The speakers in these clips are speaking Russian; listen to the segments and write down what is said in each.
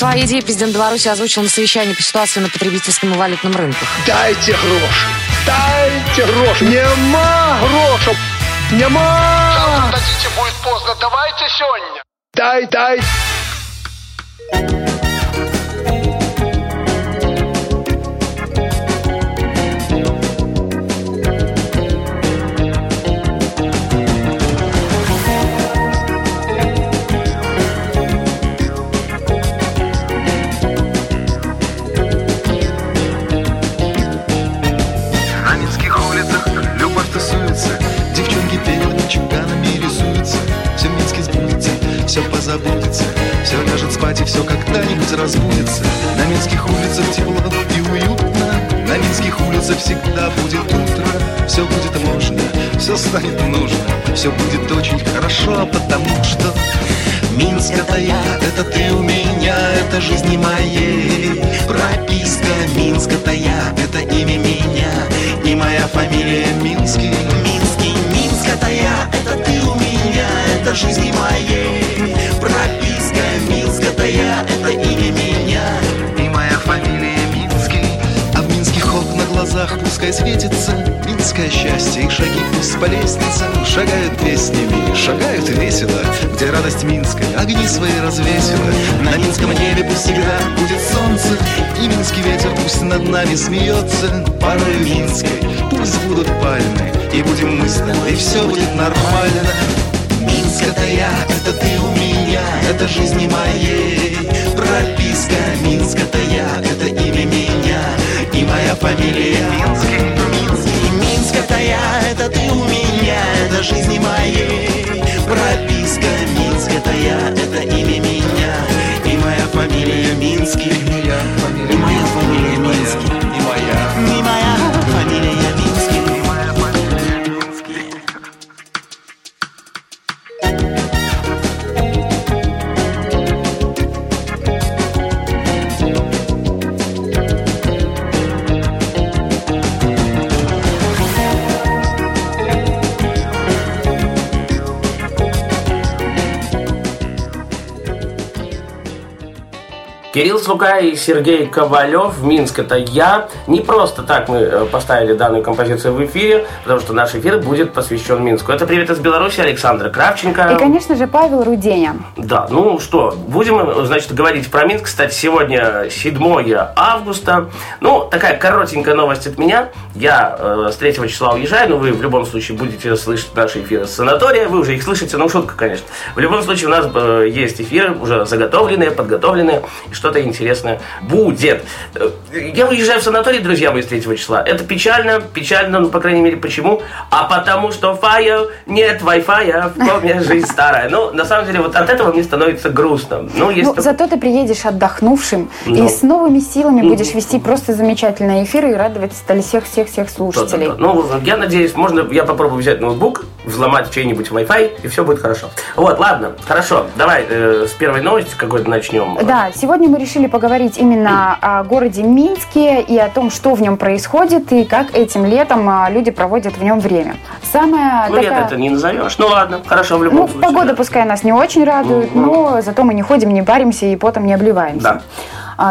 Свои идеи президент Беларуси озвучил на совещании по ситуации на потребительском и валютном рынке. Дайте гроши! Дайте гроши! Нема грошей! Нема! Завтра дадите, будет поздно. Давайте сегодня! Дай, дай! На минских улицах любовь тусуется, девчонки перед чуганами рисуются. Все в Минске сбудется, все позабудется, все ляжет спать и все когда-нибудь разбудится. На минских улицах тепло и уютно, на минских улицах всегда будет утро. Все будет можно, все станет нужно, все будет очень хорошо, потому что Минск — это я, это ты у меня, это жизни моей прописка. Минск — это я, это имя меня и моя фамилия Минский. Минский, Минск — это я, это ты у меня, это жизни моей прописка. Минск — это я, это имя меня и моя фамилия Минский. А в минских окнах глазах пускай светится минское счастье, и шаги пусть по лестницам шагают песнями, шагают весело, где радость минская огни свои развесила. На минском небе пусть всегда будет солнце, и минский ветер пусть над нами смеется. Порой минской пусть будут пальмы, и будем мы с тобой, и все будет нормально. Минск — это я, это ты у меня, это жизни моей прописка. Минск — это я, это имя меня и моя фамилия Минский. Минский, Минск — это я, это ты у меня, это жизни моей прописка. Минск — это я, это имя меня и моя фамилия Минский. И моя фамилия Минский. И моя фамилия Минский. Кирилл Слуга и Сергей Ковалев, «Минск — это я». Не просто так мы поставили данную композицию в эфире, потому что наш эфир будет посвящен Минску. Это «Привет из Беларуси», Александра Кравченко. И, конечно же, Павел Руденя. Да, ну что, будем, значит, говорить про Минск. Кстати, сегодня 7 августа. Ну, такая коротенькая новость от меня. Я с 3 числа уезжаю, но вы в любом случае будете слышать наши эфиры с санатория. Вы уже их слышите, ну, шутка, конечно. В любом случае у нас есть эфиры уже заготовленные, подготовленные. Что-то интересное будет. Я выезжаю в санаторий, друзья мои, с 3 числа. Это печально, печально, ну, по крайней мере, почему? А потому что файл, нет Wi-Fi, помню, жизнь старая. Ну, на самом деле, вот от этого мне становится грустно. Ну, если... ну зато ты приедешь отдохнувшим, ну, и с новыми силами будешь вести просто замечательные эфиры и радовать стали всех слушателей. Ну, я надеюсь, можно, я попробую взять ноутбук, взломать чей-нибудь Wi-Fi, и все будет хорошо. Вот, ладно, хорошо, давай с первой новости какой-то начнем. Да, сегодня мы решили поговорить именно о городе Минске и о том, что в нем происходит и как этим летом люди проводят в нем время. Самое ну, такая... лето это не назовешь. Ну ладно, хорошо, в любом случае. Погода, да, пускай нас не очень радует, но зато мы не ходим, не паримся и потом не обливаемся. Да.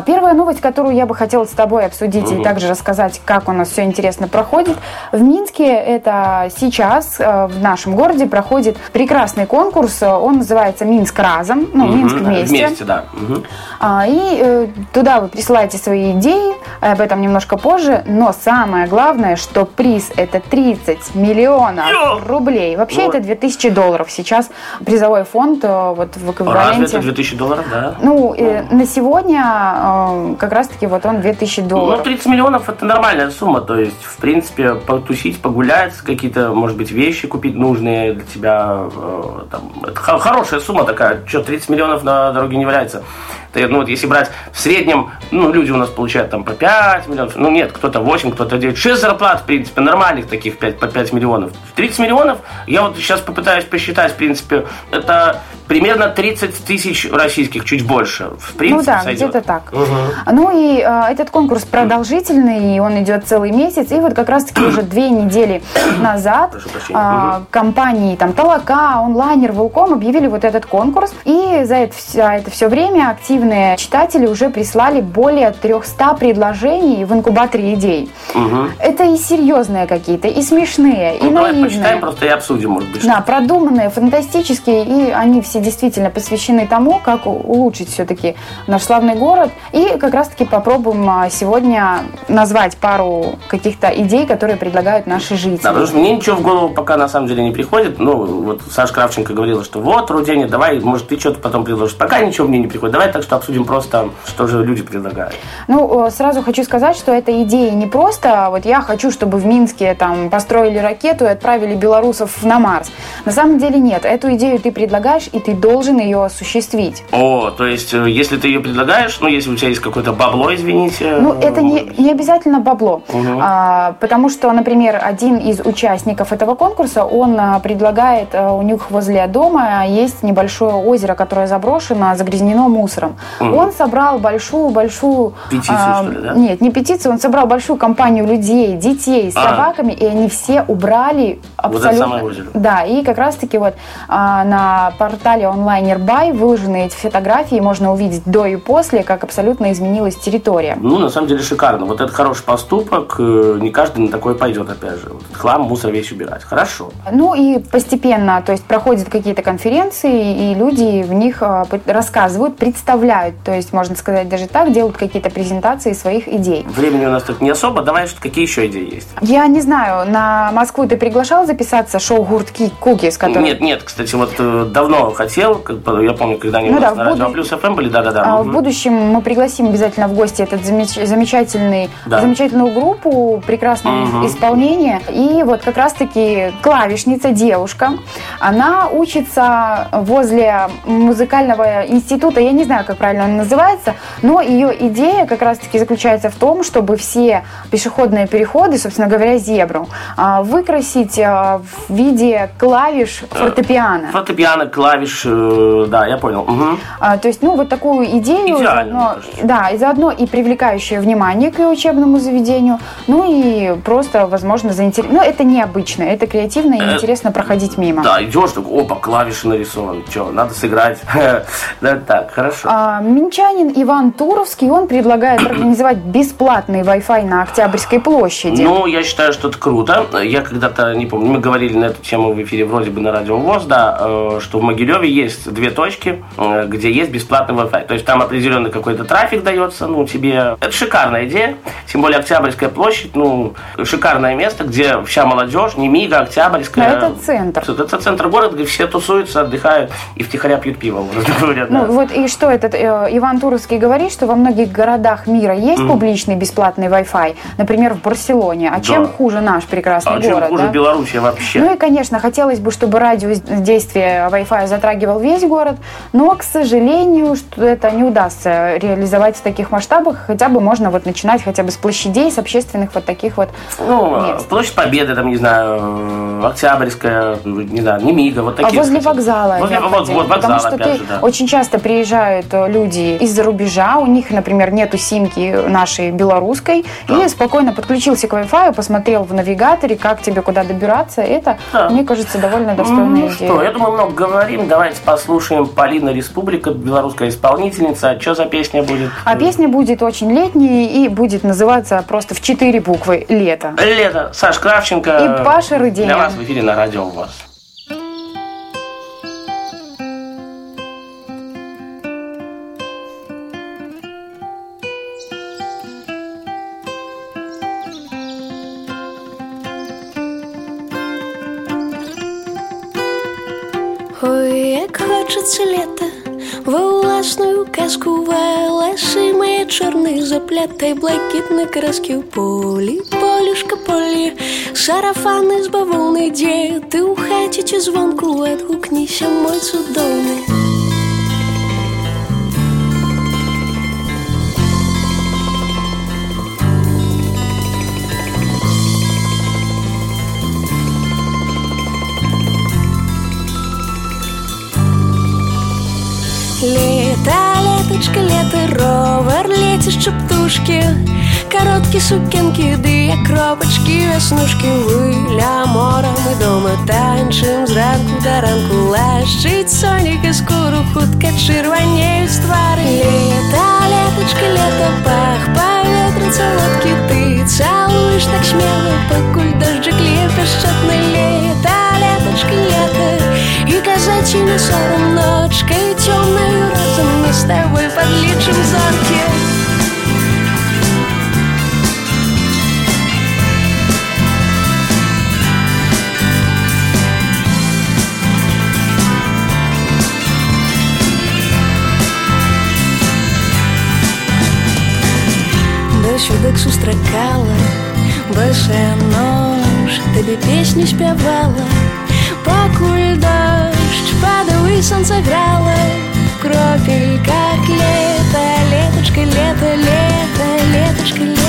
Первая новость, которую я бы хотела с тобой обсудить и также рассказать, как у нас все интересно проходит. В Минске это сейчас в нашем городе проходит прекрасный конкурс. Он называется «Минск разом», ну, «Минск вместе». Вместе, да. И туда вы присылаете свои идеи, об этом немножко позже. Но самое главное, что приз – это 30 миллионов рублей. Вообще это $2000 сейчас призовой фонд вот в эквиваленте. Разве это $2000, да? Ну, на сегодня... как раз-таки вот он $2000. Ну, 30 миллионов – это нормальная сумма. То есть, в принципе, потусить, погулять, какие-то, может быть, вещи купить нужные для тебя. Там, это хорошая сумма такая. Что, 30 миллионов на дороге не валяется. Ну, вот если брать в среднем, ну, люди у нас получают там по 5 миллионов. Ну, нет, кто-то 8, кто-то 9. 6 зарплат, в принципе, нормальных таких 5, по 5 миллионов. 30 миллионов, я вот сейчас попытаюсь посчитать, в принципе, это... примерно 30 тысяч российских, чуть больше. В принципе, ну да, сойдет. Где-то так. Ну и этот конкурс продолжительный, и он идет целый месяц. И вот как раз-таки уже 2 недели назад компании там Толока, Онлайнер, Волком объявили вот этот конкурс. И за это все время активно активные читатели уже прислали более 300 предложений в инкубаторе идей. Угу. Это и серьезные какие-то, и смешные, и наивные. Давай почитаем просто и обсудим, может быть. Да, продуманные, фантастические, и они все действительно посвящены тому, как улучшить все-таки наш славный город. И как раз-таки попробуем сегодня назвать пару каких-то идей, которые предлагают наши жители. Да, потому что мне ничего в голову пока на самом деле не приходит. Ну, вот Саша Кравченко говорила, что вот, Руденя, давай, может, ты что-то потом предложишь. Пока ничего мне не приходит. Давай так, что обсудим просто, что же люди предлагают. Ну, сразу хочу сказать, что эта идея не просто, вот я хочу, чтобы в Минске там построили ракету и отправили белорусов на Марс. На самом деле нет. Эту идею ты предлагаешь, и ты должен ее осуществить. О, то есть, если ты ее предлагаешь, ну, если у тебя есть какое-то бабло, извините. Ну, это не обязательно бабло. Угу. Потому что, например, один из участников этого конкурса, он предлагает, у них возле дома есть небольшое озеро, которое заброшено, загрязнено мусором. Угу. Он собрал большую... Петицию, что ли, да? Нет, не петицию, он собрал большую компанию людей, детей с собаками, и они все убрали абсолютно... Вот это самое озеро. Да, и как раз-таки вот на портале онлайн-Ирбай выложены эти фотографии, можно увидеть до и после, как абсолютно изменилась территория. Ну, на самом деле, шикарно. Вот это хороший поступок, не каждый на такой пойдет, опять же. Вот хлам, мусор весь убирать. Хорошо. Ну, и постепенно, то есть, проходят какие-то конференции, и люди в них рассказывают, представляют, то есть, можно сказать, даже так, делают какие-то презентации своих идей. Времени у нас тут не особо, давай, какие еще идеи есть? Я не знаю, на Москву ты приглашал записаться шоу «Гуртки Кукис», который... Нет, кстати, вот давно хотел, я помню, когда они у нас на Радио Плюс ФМ были, да. В будущем мы пригласим обязательно в гости этот замечательную группу, прекрасное исполнение. И вот как раз-таки клавишница, девушка, она учится возле музыкального института, я не знаю, как правильно он называется, но ее идея как раз-таки заключается в том, чтобы все пешеходные переходы, собственно говоря, зебру, выкрасить в виде клавиш фортепиано. Фортепиано, клавиш, да, я понял. Угу. То есть, ну, вот такую идею, заодно и привлекающее внимание к учебному заведению, ну и просто, возможно, заинтересовать. Ну, это необычно, это креативно и интересно проходить мимо. Да, идешь, так, опа, клавиши нарисованы, что, надо сыграть. Да, так, хорошо. Минчанин Иван Туровский, он предлагает организовать бесплатный Wi-Fi на Октябрьской площади. Ну, я считаю, что это круто. Я когда-то, не помню, мы говорили на эту тему в эфире вроде бы на Радио ВОС, да, что в Могилеве есть 2 точки, где есть бесплатный Wi-Fi. То есть там определенный какой-то трафик дается, ну, тебе... Это шикарная идея, тем более Октябрьская площадь, ну, шикарное место, где вся молодежь, не Мига, Октябрьская... Да, это центр. Это центр города, где все тусуются, отдыхают и втихаря пьют пиво. Ну, вот и что этот Иван Туровский говорит, что во многих городах мира есть публичный бесплатный Wi-Fi, например, в Барселоне. А чем хуже наш прекрасный город? А чем хуже Беларусь вообще? Ну и, конечно, хотелось бы, чтобы радиус действия Wi-Fi затрагивал весь город, но, к сожалению, что это не удастся реализовать в таких масштабах, хотя бы можно вот начинать хотя бы с площадей, с общественных вот таких вот мест. Площадь Победы, там, не знаю, Октябрьская, не знаю, Немига, вот такие. А возле вокзала. Потому что очень часто приезжают люди из-за рубежа, у них, например, нету симки нашей белорусской, и спокойно подключился к Wi-Fi, посмотрел в навигаторе, как тебе куда добираться. Это, мне кажется, довольно достойная идея. Что, я думаю, много говорим. Давайте послушаем Полина Республика, белорусская исполнительница. Что за песня будет? А песня будет очень летняя и будет называться просто в 4 буквы «Лето». Лето. Саш Кравченко и Паша Руденя. Для вас в эфире на Радио ВОС. Ой, як хочеться літа, во власну казку волоси мої чорні заплетай, блакитні краски в полі, полюшка полі, сарафан із бавовни, де ти у хаті чи звонку, відгукнися, мой чудовний. Лето, леточка, лето, ровер, летишь, чаптушки, короткие Юбки, сукенки, ды, кропочки, веснушки, вы ля мора. Мы дома танчым зранку до ранку, лашчыць соника скуру, хутка чырванеюць твары. Лето, леточка, лето, пах, по ветру солодкі ты целуешь так смело, покуль дождик лепешчатны. Лето, леточка, лето, и казачьим носором ночкой темною разом мы с тобой подлечим зорки. Сюдак сустракала, босая нож, тебе песню спевала, покуль дождь падал и солнце грало в кропельках. Лето, леточка, лето, лето, леточка, лето.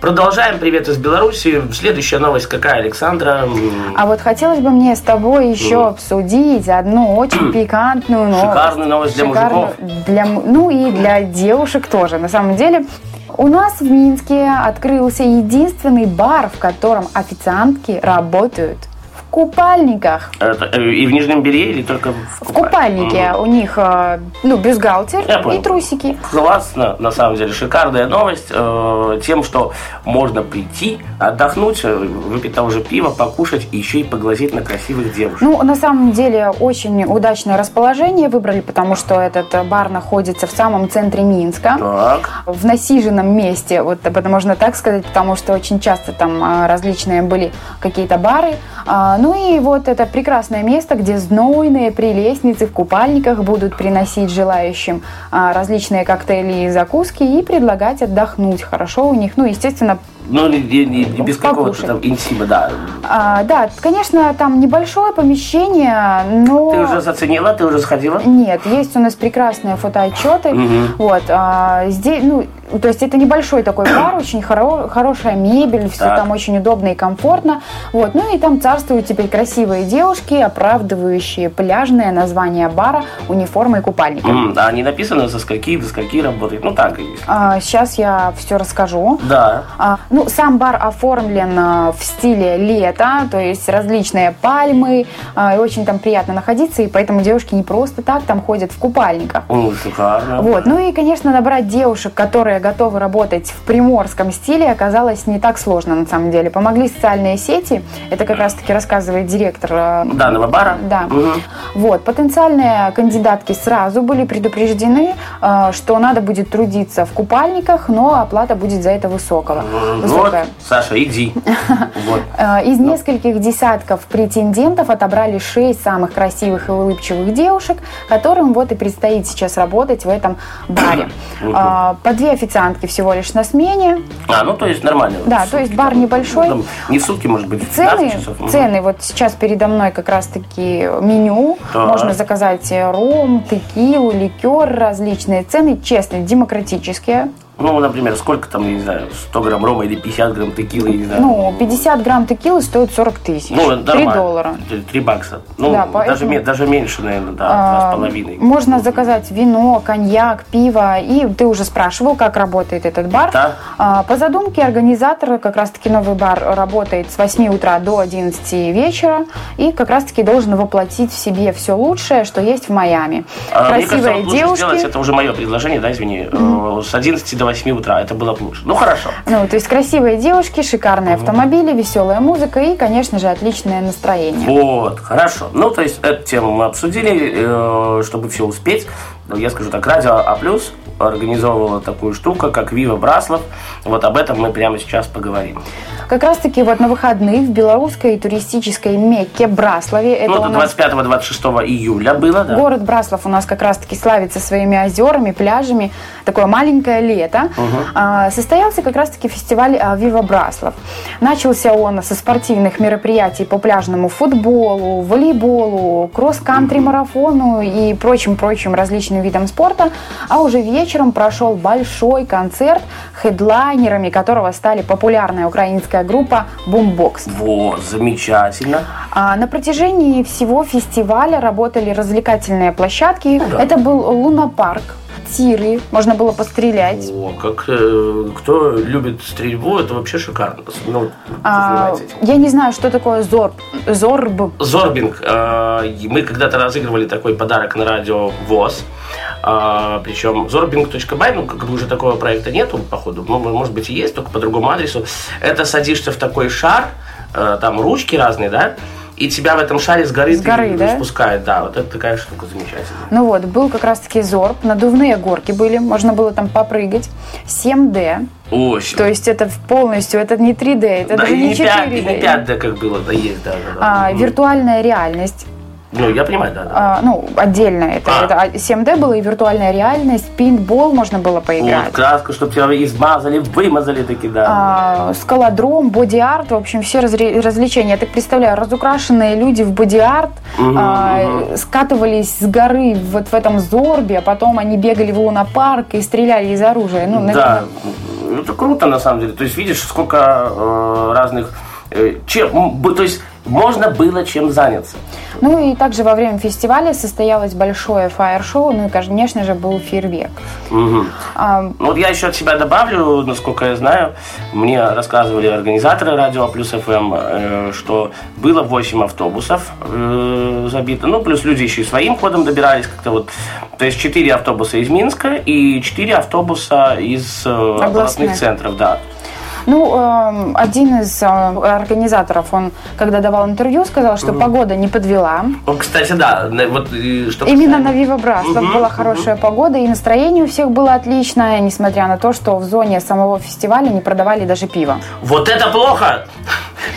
Продолжаем «Привет из Беларуси». Следующая новость какая, Александра? А вот хотелось бы мне с тобой еще обсудить одну очень пикантную новость. Шикарную новость для мужиков. Ну и для девушек тоже. На самом деле у нас в Минске открылся единственный бар, в котором официантки работают в купальниках. Это, и в нижнем белье или только в купальнике? Mm-hmm. У них бюстгальтер и трусики. Классно, на самом деле, шикарная новость тем, что можно прийти, отдохнуть, выпить того же пива, покушать и еще и поглазеть на красивых девушек. Ну, на самом деле, очень удачное расположение выбрали, потому что этот бар находится в самом центре Минска, в насиженном месте, вот об этом можно так сказать, потому что очень часто там различные были какие-то бары. Ну и вот это прекрасное место, где знойные прелестницы в купальниках будут приносить желающим различные коктейли и закуски и предлагать отдохнуть хорошо у них. Ну, естественно, не без покушать. Какого-то там интима, да. Да, конечно, там небольшое помещение, но... Ты уже заценила? Ты уже сходила? Нет, есть у нас прекрасные фотоотчеты. Вот, здесь, то есть это небольшой такой бар, очень хорошая мебель, все там очень удобно и комфортно. Вот, ну и там царствуют теперь красивые девушки, оправдывающие пляжное название бара униформой и купальника. Да, они написаны со скольки до скольки работают, ну так и есть. Сейчас я все расскажу. Да. Ну, сам бар оформлен в стиле лета, то есть различные пальмы, и очень там приятно находиться, и поэтому девушки не просто так там ходят в купальниках. О, шикарно. Вот, ну и, конечно, набрать девушек, которые готовы работать в приморском стиле, оказалось не так сложно, на самом деле. Помогли социальные сети, это как раз-таки рассказывает директор данного бара. Да. Угу. Вот, потенциальные кандидатки сразу были предупреждены, что надо будет трудиться в купальниках, но оплата будет за это высокая. Вот, Саша, иди. Вот. Из нескольких десятков претендентов отобрали 6 самых красивых и улыбчивых девушек, которым вот и предстоит сейчас работать в этом баре. По 2 официантки всего лишь на смене. То есть нормально. Да, сутки, то есть бар небольшой. Там, не в сутки, может быть, 15 часов. Цены, вот сейчас передо мной как раз-таки меню. Да. Можно заказать ром, текилу, ликер, различные цены, честные, демократические. Ну, например, сколько там, я не знаю, 100 грамм рома или 50 грамм текилы, я не знаю. Ну, 50 грамм текилы стоит 40 тысяч. Ну, $3. $3. Ну, да, даже меньше, наверное, да, 2,5. Можно заказать вино, коньяк, пиво. И ты уже спрашивал, как работает этот бар. Да. По задумке организатора, как раз-таки новый бар работает с 8 утра до 11 вечера. И как раз-таки должен воплотить в себе все лучшее, что есть в Майами. Красивые девушки. Мне кажется, лучше сделать, это уже мое предложение, да, извини, с 11 до 8 утра, это было бы лучше. Ну, хорошо. Ну, то есть красивые девушки, шикарные автомобили, веселая музыка и, конечно же, отличное настроение. Вот, хорошо. Ну, то есть эту тему мы обсудили, чтобы все успеть. Я скажу так, радио А+, организовывала такую штуку, как Вива Браслов. Вот об этом мы прямо сейчас поговорим. Как раз-таки вот на выходных в белорусской туристической Мекке Браславе. Это 25-26 июля было, да? Город Браслав у нас как раз-таки славится своими озерами, пляжами. Такое маленькое лето. Состоялся как раз-таки фестиваль Вива Браслав. Начался он со спортивных мероприятий по пляжному футболу, волейболу, кросс-кантри марафону и прочим-прочим различным видом спорта, а уже вечером прошел большой концерт, хедлайнерами которого стали популярная украинская группа «Бумбокс». Вот, замечательно. А на протяжении всего фестиваля работали развлекательные площадки. Да. Это был лунопарк. Тиры, можно было пострелять. О, как кто любит стрельбу, это вообще шикарно. Ну, я не знаю, что такое зорб. Зорбинг. Мы когда-то разыгрывали такой подарок на радио ВОС. Причем zorbing.by, ну, как бы уже такого проекта нету, походу, ну, может быть, и есть, только по другому адресу. Это садишься в такой шар, там ручки разные, да? И тебя в этом шаре с горы да? спускают. Да, вот это такая штука замечательная. Ну вот, был как раз-таки зорб, надувные горки были, можно было там попрыгать. 7D. Очень. То есть это полностью, это не 3D, это да, даже не 4D. И не 5D, как было, да, есть даже. Да. Виртуальная реальность. Ну, я понимаю, да. Ну, отдельно это 7D было и виртуальная реальность, пейнтбол можно было поиграть. Вот, краска, чтобы тебя измазали, вымазали таки, да. Скалодром, боди-арт, в общем, все развлечения. Я так представляю, разукрашенные люди в боди-арт скатывались с горы вот в этом зорбе, а потом они бегали в лунопарк и стреляли из оружия. Ну, да, это круто, на самом деле. То есть, видишь, сколько разных... то есть, можно было чем заняться. Ну и также во время фестиваля состоялось большое фаер-шоу, ну и, конечно же, был фейерверк. Вот я еще от себя добавлю, насколько я знаю, мне рассказывали организаторы радио А+ ФМ, что было 8 автобусов забито, ну плюс люди еще и своим ходом добирались как-то вот. То есть 4 автобуса из Минска и 4 автобуса из областных центров, да. Ну, один из организаторов, он, когда давал интервью, сказал, что погода не подвела. Кстати, да. Вот, именно на Вива Браслов была хорошая погода, и настроение у всех было отличное, несмотря на то, что в зоне самого фестиваля не продавали даже пиво. Вот это плохо!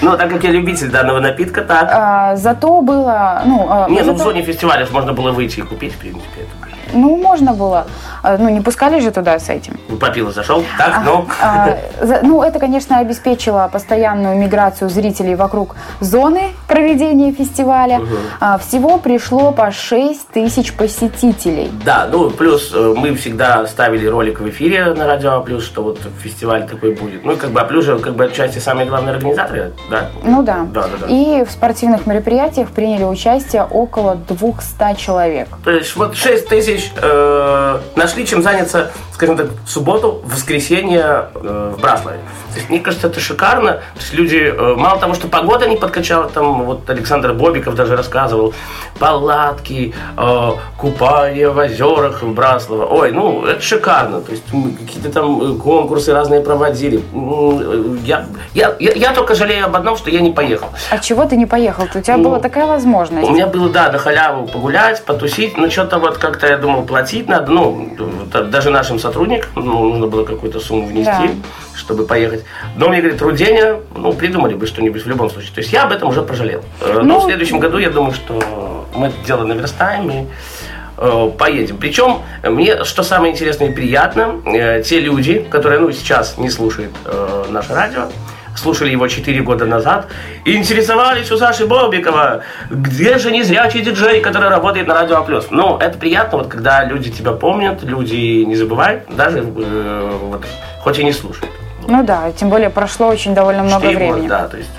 Ну, так как я любитель данного напитка, так. Зато было... в зоне фестиваля можно было выйти и купить, в принципе, это. Ну, можно было. Ну, не пускали же туда с этим. Попил и зашел. Так, ну. Это, конечно, обеспечило постоянную миграцию зрителей вокруг зоны проведения фестиваля. Всего пришло по 6 тысяч посетителей. Да, ну, плюс мы всегда ставили ролик в эфире на радио А+, что вот фестиваль такой будет. Ну, и как бы А+ же, как бы, отчасти самые главные организаторы, да? Ну, да. И в спортивных мероприятиях приняли участие около 200 человек. То есть, вот 6 тысяч нашли чем заняться, скажем так, в субботу, в воскресенье в Браславе. То есть, мне кажется, это шикарно. То есть люди, мало того, что погода не подкачала, там вот Александр Бобиков даже рассказывал, палатки, купание в озерах в Браславе. Ой, ну, это шикарно. То есть какие-то там конкурсы разные проводили. Я только жалею об одном, что я не поехал. А чего ты не поехал? У тебя была такая возможность. У меня было, да, на халяву погулять, потусить, но что-то вот как-то, я думал, платить надо. Ну, даже нашим сотрудникам нужно было какую-то сумму внести, чтобы поехать. Но мне, говорит, Руденя, ну, придумали бы что-нибудь в любом случае. То есть я об этом уже пожалел. Но в следующем году, я думаю, что мы это дело наверстаем и поедем. Причем, мне, что самое интересное и приятно, те люди, которые, ну, сейчас не слушают наше радио, слушали его 4 года назад, и интересовались у Саши Бобикова, где же незрячий диджей, который работает на Радио А+. Ну, это приятно, вот когда люди тебя помнят, люди не забывают, даже вот, хоть и не слушают. Ну да, тем более прошло очень довольно много времени. Да, то есть,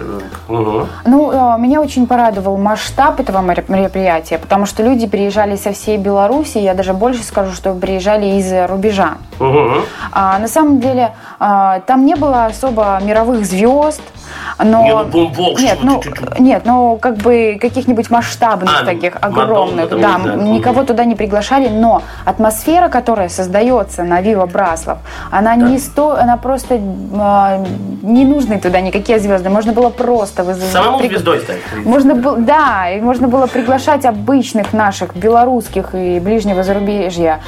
угу. Ну, меня очень порадовал масштаб этого мероприятия, потому что люди приезжали со всей Беларуси, я даже больше скажу, что приезжали из-за рубежа. Угу. На самом деле, там не было особо мировых звезд, но... Нет, как бы каких-нибудь масштабных таких, огромных. Да, никого туда не приглашали, но атмосфера, которая создается на Вива Браслов, она не стоит, она просто... не нужны туда никакие звезды. Можно было просто вызывать. Самому звездой стать. Можно было, да, и можно было приглашать обычных наших белорусских и ближнего зарубежья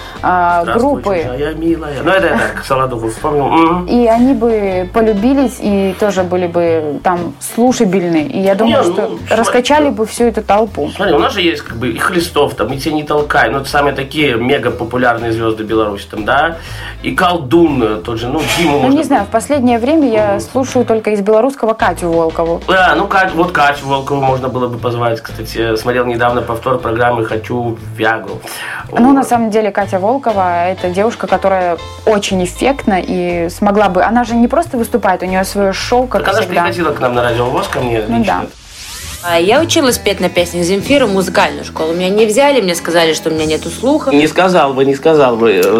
группы. Я милая. Ну, это я так, Солодуху вспомнил. И они бы полюбились и тоже были бы там слушабельны. И я думаю, что раскачали бы всю эту толпу. Смотри, у нас же есть как бы и Хлестов, там, и Тебя не толкай. Ну, это самые такие мега популярные звезды Беларуси, там, да. И Колдун тот же, ну, Диму можно... В последнее время я слушаю только из белорусского Катю Волкову. Да, ну вот Катю Волкову можно было бы позвать. Кстати, смотрел недавно повтор программы «Хочу Виагру». Ну, на самом деле, Катя Волкова – это девушка, которая очень эффектна и смогла бы... Она же не просто выступает, у нее свое шоу, как всегда. Она же приходила к нам на Радио ВОЗ, ко мне лично. Ну, да. Я училась петь на песнях Земфиры в музыкальную школу. Меня не взяли, мне сказали, что у меня нету слуха. Не сказал бы.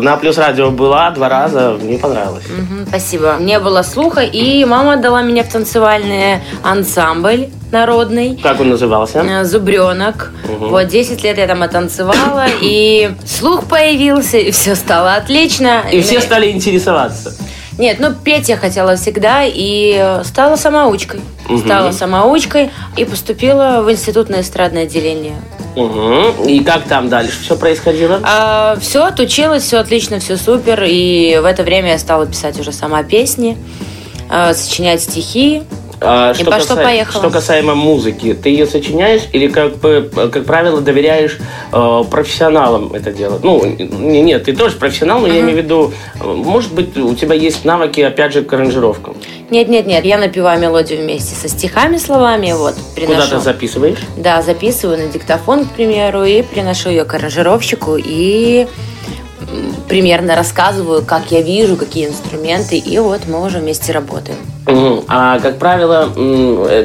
На Плюс Радио была 2 раза, мне понравилось. Спасибо. Не было слуха, и мама отдала меня в танцевальный ансамбль народный. Как он назывался? «Зубрёнок». Угу. Вот 10 лет я там оттанцевала, и слух появился, и все стало отлично. И все стали интересоваться. Нет, ну петь я хотела всегда и стала самоучкой. Угу. И поступила в институтное эстрадное отделение. Угу. И как там дальше все происходило? Все, отучилась, все отлично, все супер. И в это время я стала писать уже сама песни, сочинять стихи. И пошло-поехало. Что касаемо музыки, ты ее сочиняешь или, как правило, доверяешь профессионалам это делать? Ну, нет, ты тоже профессионал, но я имею в виду, может быть, у тебя есть навыки, опять же, к аранжировкам? Нет, я напеваю мелодию вместе со стихами, словами, вот, приношу. Куда ты записываешь? Да, записываю на диктофон, к примеру, и приношу ее к аранжировщику, и... примерно рассказываю, как я вижу, какие инструменты, и вот мы уже вместе работаем. А, как правило,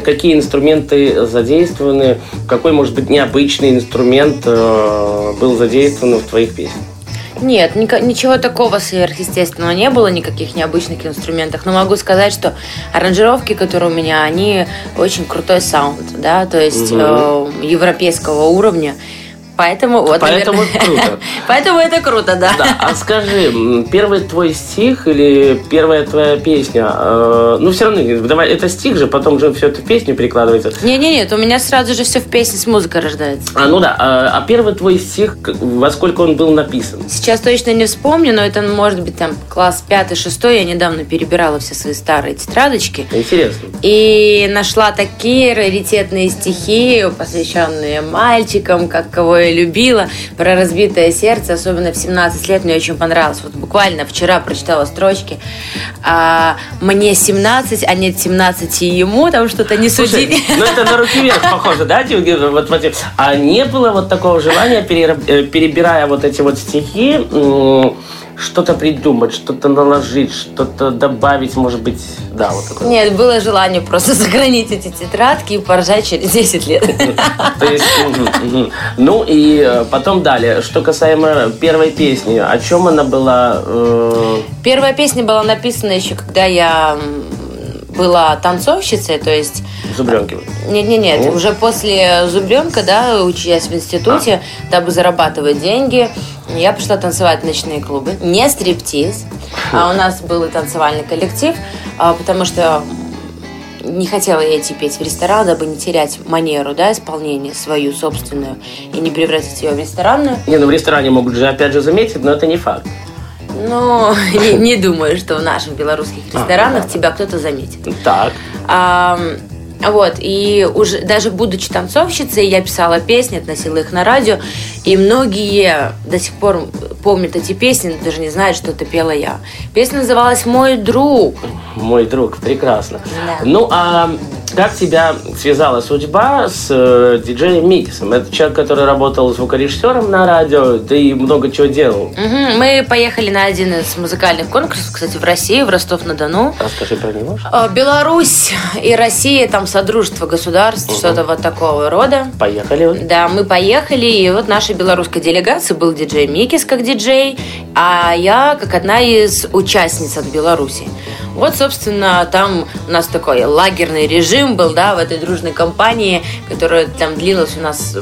какие инструменты задействованы, какой, может быть, необычный инструмент был задействован в твоих песнях? Нет, ничего такого сверхъестественного не было, никаких необычных инструментов. Но могу сказать, что аранжировки, которые у меня, они очень крутой саунд, да, то есть европейского уровня. Поэтому это круто. Поэтому это круто, да. Да. А скажи, первый твой стих или первая твоя песня? Ну, все равно, давай, это стих же, потом же все это в песню перекладывается. Нет, у меня сразу же все в песне с музыкой рождается. А, ну да. А первый твой стих, во сколько он был написан? Сейчас точно не вспомню, но это, может быть, там класс 5-6. Я недавно перебирала все свои старые тетрадочки. Интересно. И нашла такие раритетные стихи, посвященные мальчикам, как кого любила, про разбитое сердце, особенно в 17 лет мне очень понравилось. Вот буквально вчера прочитала строчки. Мне 17, а нет 17 и ему, там что-то не судили. Ну это на руки вверх похоже, да? А не было вот такого желания, перебирая вот эти вот стихи, что-то придумать, что-то наложить, что-то добавить, может быть, да, вот такое. Нет, было желание просто сохранить эти тетрадки и поржать через 10 лет. Ну и потом далее, что касаемо первой песни, о чем она была? Первая песня была написана еще, когда я была танцовщицей, то есть... Зубрёнки? Нет, уже после Зубрёнка, да, учась в институте, дабы зарабатывать деньги, я пошла танцевать в ночные клубы. Не стриптиз, а у нас был и танцевальный коллектив, потому что не хотела я идти петь в ресторан, дабы не терять манеру, да, исполнения свою собственную и не превратить ее в ресторанную. В ресторане могут же опять же заметить, но это не факт. Не думаю, что в наших белорусских ресторанах тебя кто-то заметит. Так. Вот, и уже даже будучи танцовщицей, я писала песни, относила их на радио, И многие до сих пор помнят эти песни, но даже не знают, что это пела я. Песня называлась «Мой друг». «Мой друг», прекрасно. Да. Ну, а как тебя связала судьба с диджеем Микисом? Это человек, который работал звукорежиссером на радио, да и много чего делал. Угу. Мы поехали на один из музыкальных конкурсов, кстати, в России, в Ростов-на-Дону. Расскажи про него. Беларусь и Россия, там содружество государств, угу. Что-то вот такого рода. Поехали. Да, мы поехали, и вот нашей белорусской делегации был диджей Микис как диджей, а я как одна из участниц от Беларуси. Вот, собственно, там у нас такой лагерный режим был, да, в этой дружной компании, которая там длилась у нас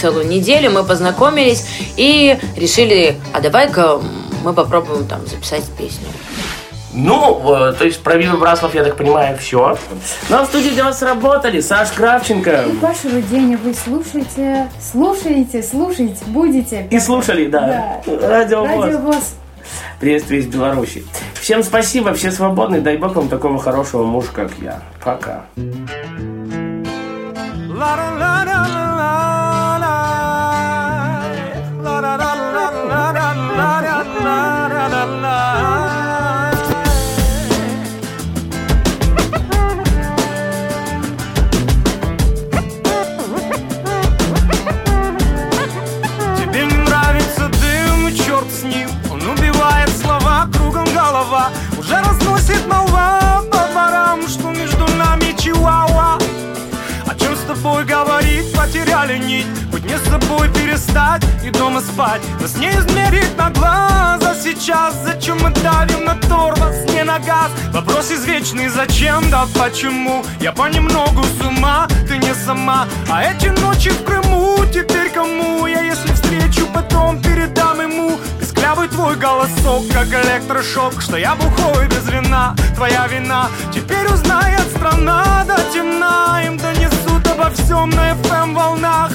целую неделю. Мы познакомились и решили, а давай-ка мы попробуем там записать песню. Ну, то есть про Вилу Браслов, я так понимаю, все. Но в студии для вас работали Саш Кравченко и Паша Руденя. Вы слушаете, будете. И слушали, да. Радио ВОС. Приветствую из Беларуси. Всем спасибо, все свободны. Дай бог вам такого хорошего мужа, как я. Пока. Уже разносит молва по дворам, что между нами Чиуауа. О чем с тобой говорить, потеряли нить. Хоть не с собой перестать и дома спать. Нас не измерить на глаза сейчас. Зачем мы давим на тормоз, не на газ? Вопрос извечный, зачем, да почему? Я понемногу с ума, ты не сама. А эти ночи в Крыму теперь кому? Я если встречу, потом передам ему. Песклявый твой голосок, как электрошок, что я бухой без вина, твоя вина. Теперь узнает страна до темна. Им донесут обо всем на FM волнах.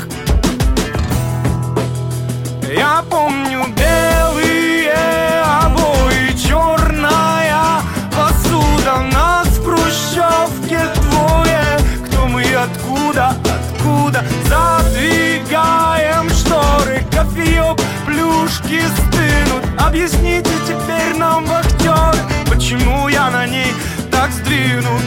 Я помню белые обои, черная посуда. Нас в Хрущевке двое. Кто мы, откуда? Задвигаем шторы, кофеек, плюшки стынут. Объясните теперь нам, вахтер, почему я на ней так сдвинут.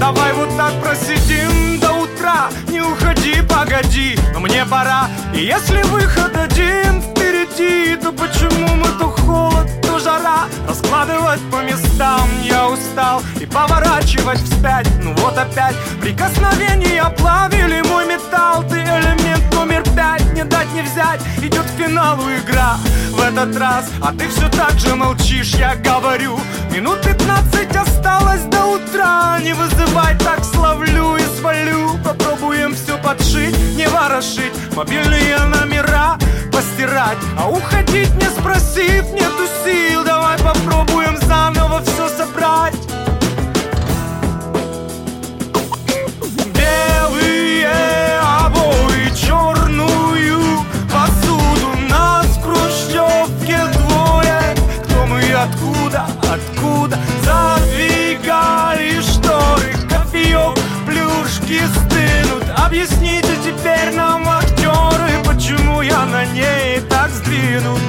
Давай вот так просидим до утра. Не уходи, погоди, но мне пора. И если выход один впереди, то почему мы то холод, то жара? Раскладывать по местам я устал и поворачивать вспять, ну вот опять. Прикосновения плавили мой металл. Ты элемент номер 5, не дать не взять. Идет к финалу игра в этот раз, а ты все так же молчишь, я говорю. Минут 15 осталось до утра. Не вызывай, так словлю и свалю. Попробуем все подшить, не ворошить. Мобильные номера постирать, а уходить не спросив, нету сил. Давай попробуем заново все собрать. Белые обои, черную посуду. Нас в Хрущевке двое. Кто мы, откуда? Задвигали шторы, кофеек, плюшки стынут. Объясните теперь нам, актеры, почему я на ней так сдвинут.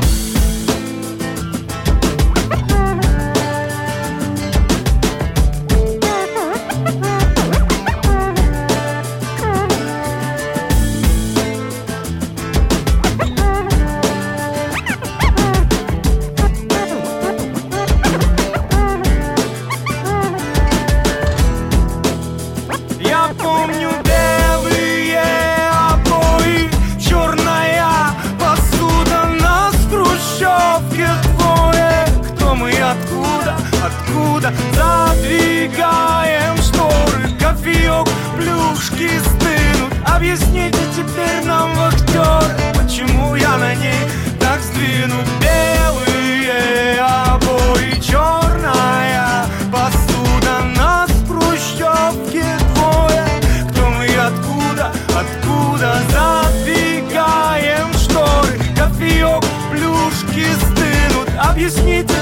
Задвигаем шторы, кофеек, плюшки стынут. Объясните теперь нам, вахтер, почему я на ней так сдвину. Белые обои, черная посуда. Нас в Хрущевке двое. Кто мы, откуда? Задвигаем шторы, кофеек, плюшки стынут. Объясните